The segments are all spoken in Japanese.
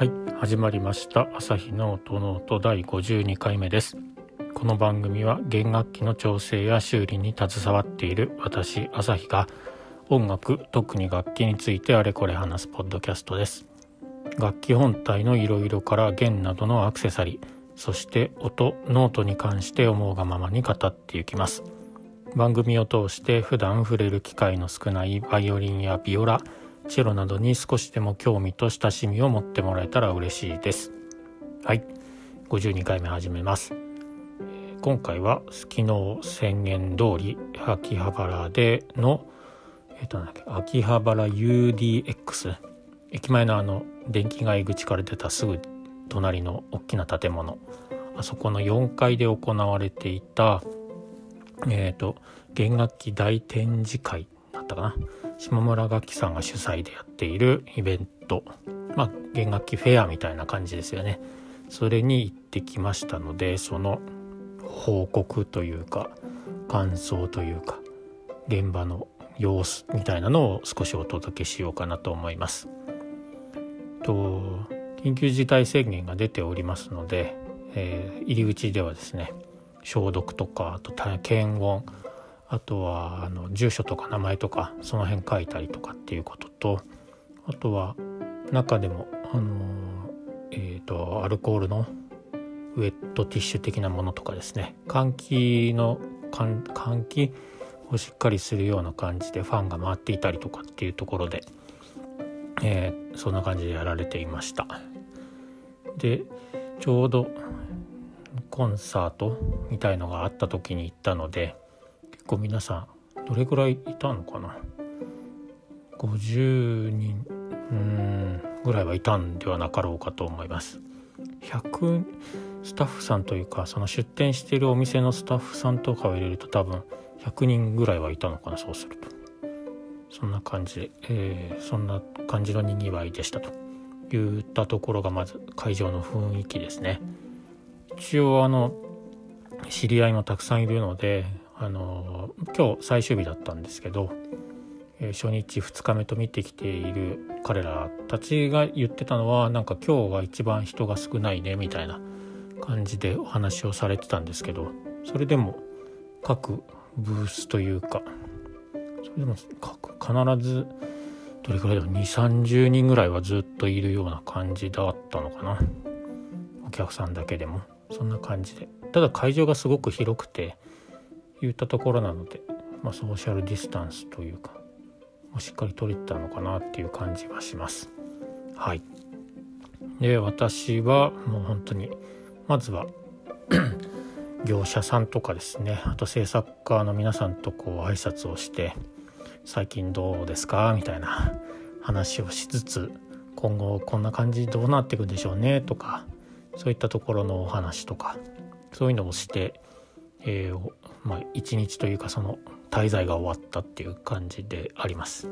はい、始まりました朝日ノートノート第52回目です。この番組は弦楽器の調整や修理に携わっている私朝日が音楽、特に楽器についてあれこれ話すポッドキャストです。楽器本体のいろいろから弦などのアクセサリー、そして音、ノートに関して思うがままに語っていきます。番組を通して普段触れる機会の少ないバイオリンやビオラ、チェロなどに少しでも興味と親しみを持ってもらえたら嬉しいです。はい、52回目始めます。今回は昨日宣言通り秋葉原での、秋葉原 UDX、 駅前の電気街口から出たすぐ隣の大きな建物、あそこの4階で行われていた弦楽器大展示会だったかな、下村楽器さんが主催でやっているイベント、弦楽器フェアみたいな感じですよね。それに行ってきましたので、その報告というか感想というか現場の様子みたいなのを少しお届けしようかなと思います。緊急事態宣言が出ておりますので、入り口ではですね、消毒とか、あと検温、あとは住所とか名前とかその辺書いたりとかっていうことと、あとは中でもアルコールのウェットティッシュ的なものとかですね、換気をしっかりするような感じでファンが回っていたりとかっていうところで、そんな感じでやられていました。で、ちょうどコンサートみたいのがあった時に行ったので、皆さんどれくらいいたのかな、50人ぐらいはいたんではなかろうかと思います。スタッフさんというか、その出店しているお店のスタッフさんとかを入れると多分100人ぐらいはいたのかな。そうするとそんな感じで、そんな感じのにぎわいでしたといったところがまず会場の雰囲気ですね。一応知り合いもたくさんいるので、今日最終日だったんですけど、初日2日目と見てきている彼らたちが言ってたのは、なんか今日は一番人が少ないねみたいな感じでお話をされてたんですけど、それでも各ブースというか、それでも必ずどれくらいでも2、30人ぐらいはずっといるような感じだったのかな、お客さんだけでも。そんな感じで、ただ会場がすごく広くて言ったところなので、ソーシャルディスタンスというかしっかり取れてたのかなっていう感じはします。はい。で、私はもう本当にまずは業者さんとかですね、あと制作家の皆さんと挨拶をして、最近どうですかみたいな話をしつつ、今後こんな感じどうなっていくんでしょうねとか、そういったところのお話とかそういうのをして1日というかその滞在が終わったっていう感じであります。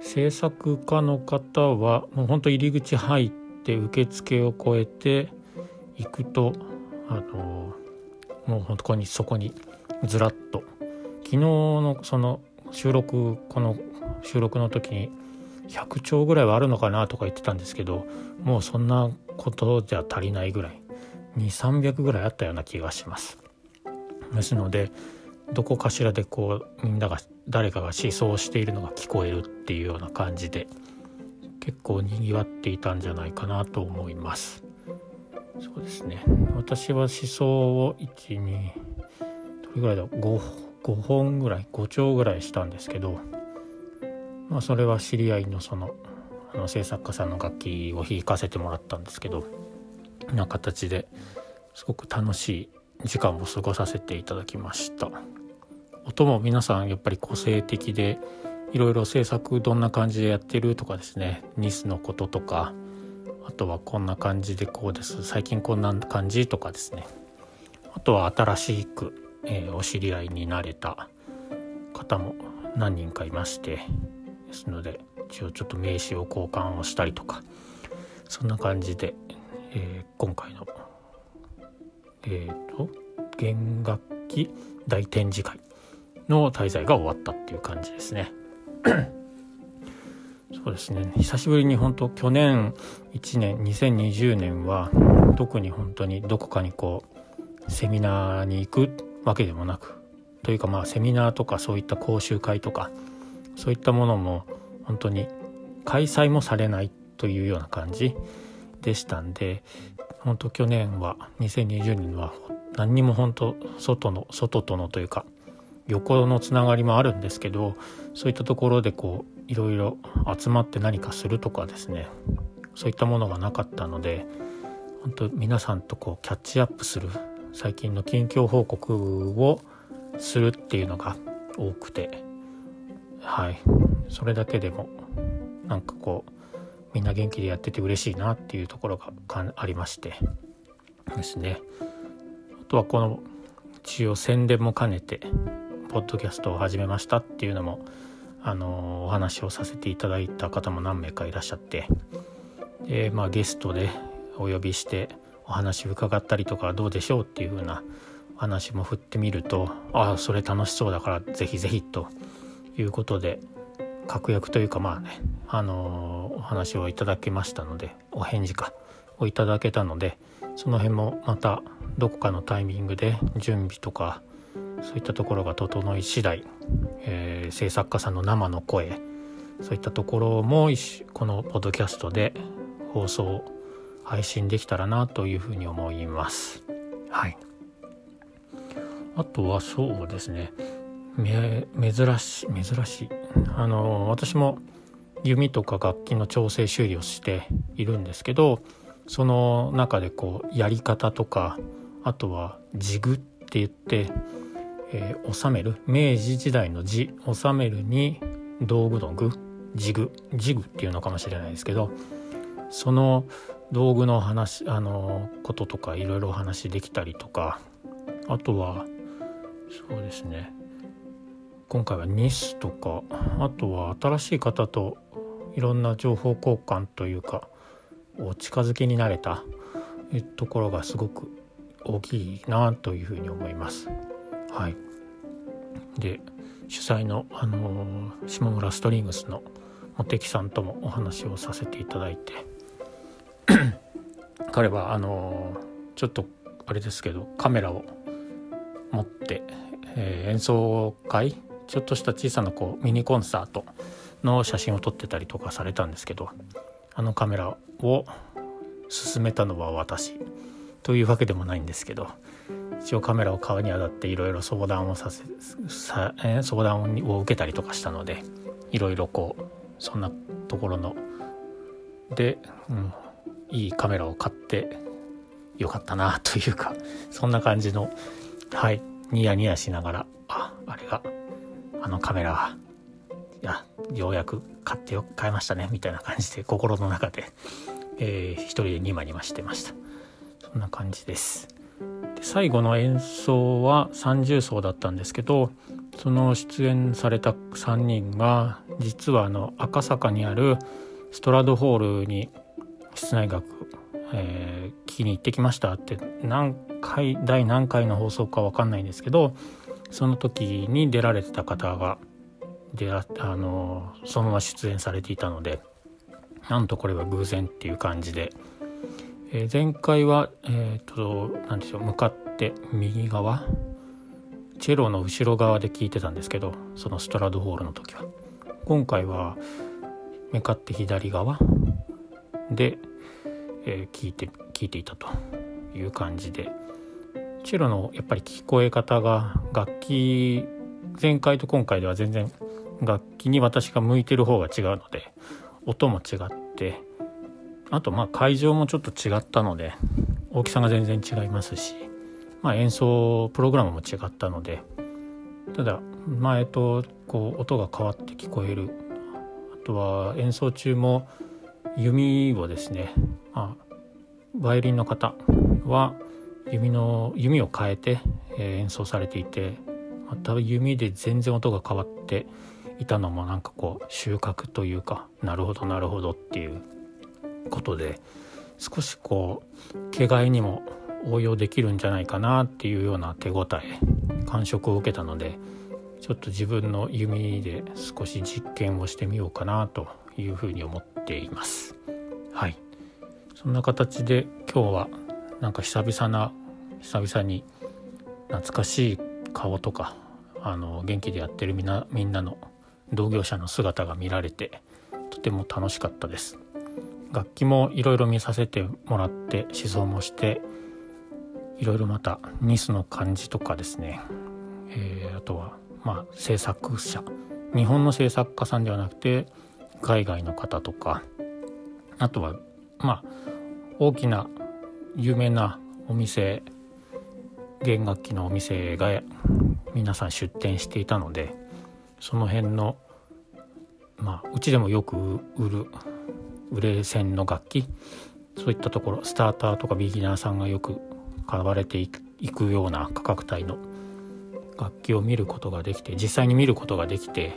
制作家の方はもう本当入り口入って受付を越えて行くと、もう本当にそこにずらっと、昨日のその収録の時に100丁ぐらいはあるのかなとか言ってたんですけど、もうそんなことじゃ足りないぐらい200、300ぐらいあったような気がします。ですので、どこかしらで誰かが思想しているのが聞こえるっていうような感じで、結構にぎわっていたんじゃないかなと思います。そうですね、私は思想を5本ぐらい、5丁ぐらいしたんですけど、それは知り合いの制作家さんの楽器を弾かせてもらったんですけど、な形ですごく楽しい時間を過ごさせていただきました。音も皆さんやっぱり個性的で、いろいろ制作どんな感じでやってるとかですね、ニスのこととか、あとはこんな感じでこうです、最近こんな感じとかですね、あとは新しく、お知り合いになれた方も何人かいまして、ですので一応ちょっと名刺を交換をしたりとか、そんな感じで今回の、弦楽器大展示会の滞在が終わったっていう感じですね。そそうですね、久しぶりに本当去年1年2020年は特に本当にどこかにこうセミナーに行くわけでもなくというか、まあセミナーとかそういった講習会とかそういったものも本当に開催もされないというような感じでしたんで、本当去年は2020年は何にも本当外とのというか横のつながりもあるんですけど、そういったところでこういろいろ集まって何かするとかですね、そういったものがなかったので、本当皆さんとこうキャッチアップする、最近の近況報告をするっていうのが多くて、はい、それだけでもなんかこうみんな元気でやってて嬉しいなっていうところがありましてですね。あとはこの一応宣伝も兼ねてポッドキャストを始めましたっていうのもお話をさせていただいた方も何名かいらっしゃって、で、まあ、ゲストでお呼びしてお話伺ったりとかどうでしょうっていう風な話も振ってみると、ああそれ楽しそうだからぜひぜひということで確約というか、まあね、お話をいただきましたので、お返事をいただけたので、その辺もまたどこかのタイミングで準備とかそういったところが整い次第、制作家さんの生の声、そういったところもこのポッドキャストで放送配信できたらなというふうに思います。はい。あとはそうですね、珍しい私も弓とか楽器の調整修理をしているんですけど、その中でこうやり方とか、あとはジグって言って、収める、明治時代の字、収めるに道具の具、ジグっていうのかもしれないですけど、その道具の話こととかいろいろお話できたりとか、あとはそうですね、今回はニスとか、あとは新しい方といろんな情報交換というかお近づきになれたところがすごく大きいなというふうに思います。はい。で、主催の、下村ストリングスの茂木さんともお話をさせていただいて彼はちょっとあれですけどカメラを持って、演奏会、ちょっとした小さなこうミニコンサートの写真を撮ってたりとかされたんですけど、あのカメラを勧めたのは私というわけでもないんですけど、一応カメラを買うにあたっていろいろ相談を受けたりとかしたので、いろいろこうそんなところので、いいカメラを買ってよかったなというか、そんな感じの、はい、ニヤニヤしながら、あれがあのカメラ、いやようやく買いましたねみたいな感じで心の中で、一人でニマニマしてました。そんな感じです。で、最後の演奏は30奏だったんですけど、その出演された3人が実は赤坂にあるストラドホールに室内楽、聞きに行ってきましたって、第何回の放送か分かんないんですけど、その時に出られてた方がそのまま出演されていたので、なんとこれは偶然っていう感じで、前回は何でしょう、向かって右側、チェロの後ろ側で聴いてたんですけど、そのストラドホールの時は、今回は向かって左側で聴いていたという感じで、チェロのやっぱり聞こえ方が楽器、前回と今回では全然楽器に私が向いてる方が違うので、音も違って、あとまあ会場もちょっと違ったので大きさが全然違いますし、まあ演奏プログラムも違ったので、ただ前とこう音が変わって聞こえる、あとは演奏中も弓をですね、バイオリンの方は弓を変えて演奏されていて、また弓で全然音が変わっていたのもなんかこう収穫というか、なるほどなるほどっていうことで、少しこう毛替えにも応用できるんじゃないかなっていうような手応え、感触を受けたので、ちょっと自分の弓で少し実験をしてみようかなというふうに思っています。はい、そんな形で今日はなんか久々に懐かしい顔とか元気でやってるみんなの同業者の姿が見られてとても楽しかったです。楽器もいろいろ見させてもらって試奏もしていろいろまたニスの感じとかですね、あとはまあ制作者、日本の制作家さんではなくて海外の方とか、あとはまあ大きな有名なお店、弦楽器のお店が皆さん出店していたので、その辺のまあうちでもよく売れ線の楽器、そういったところスターターとかビギナーさんがよく買われていくような価格帯の楽器を見ることができて、実際に見ることができて、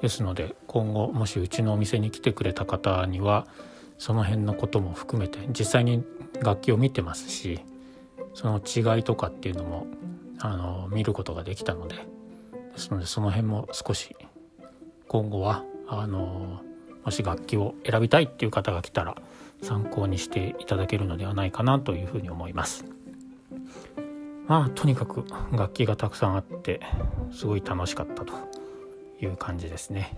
ですので今後もしうちのお店に来てくれた方にはその辺のことも含めて実際に楽器を見てますし、その違いとかっていうのも見ることができたので、ですのでその辺も少し今後はもし楽器を選びたいっていう方が来たら参考にしていただけるのではないかなというふうに思います。まあとにかく楽器がたくさんあってすごい楽しかったという感じですね。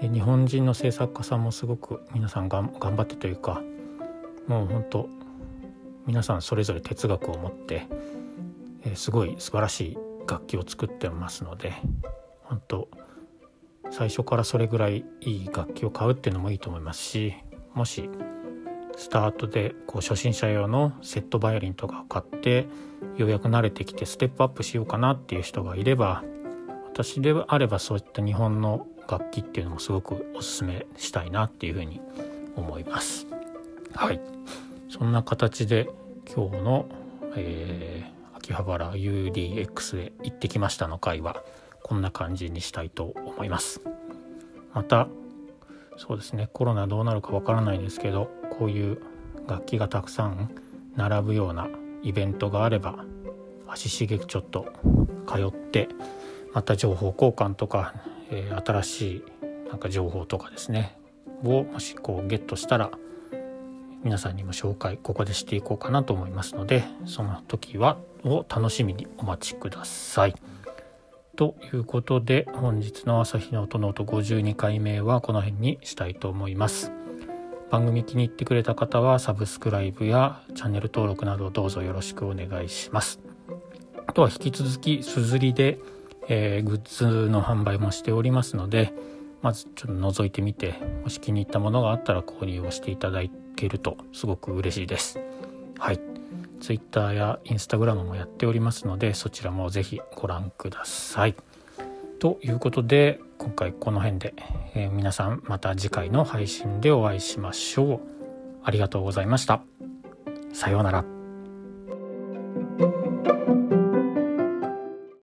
で、日本人の制作家さんもすごく皆さん頑張ってというか、もう本当皆さんそれぞれ哲学を持って、すごい素晴らしい楽器を作ってますので、本当最初からそれぐらいいい楽器を買うっていうのもいいと思いますし、もしスタートでこう初心者用のセットバイオリンとかを買ってようやく慣れてきてステップアップしようかなっていう人がいれば、私であればそういった日本の楽器っていうのもすごくおすすめしたいなっていうふうに思います。はい、そんな形で今日の、秋葉原 UDX へ行ってきましたの回はこんな感じにしたいと思います。またそうですね、コロナどうなるかわからないですけど、こういう楽器がたくさん並ぶようなイベントがあれば足しげくちょっと通って、また情報交換とか、新しいなんか情報とかですねをもしこうゲットしたら皆さんにも紹介ここでしていこうかなと思いますので、その時はを楽しみにお待ちください。ということで本日の朝日の音の音52回目はこの辺にしたいと思います。番組気に入ってくれた方はサブスクライブやチャンネル登録などどうぞよろしくお願いします。あとは引き続きすずりで、グッズの販売もしておりますので、まずちょっと覗いてみて、もし気に入ったものがあったら購入をしていただけるとすごく嬉しいです。はい、Twitter や Instagram もやっておりますので、そちらもぜひご覧ください。ということで今回この辺で、皆さんまた次回の配信でお会いしましょう。ありがとうございました。さようなら。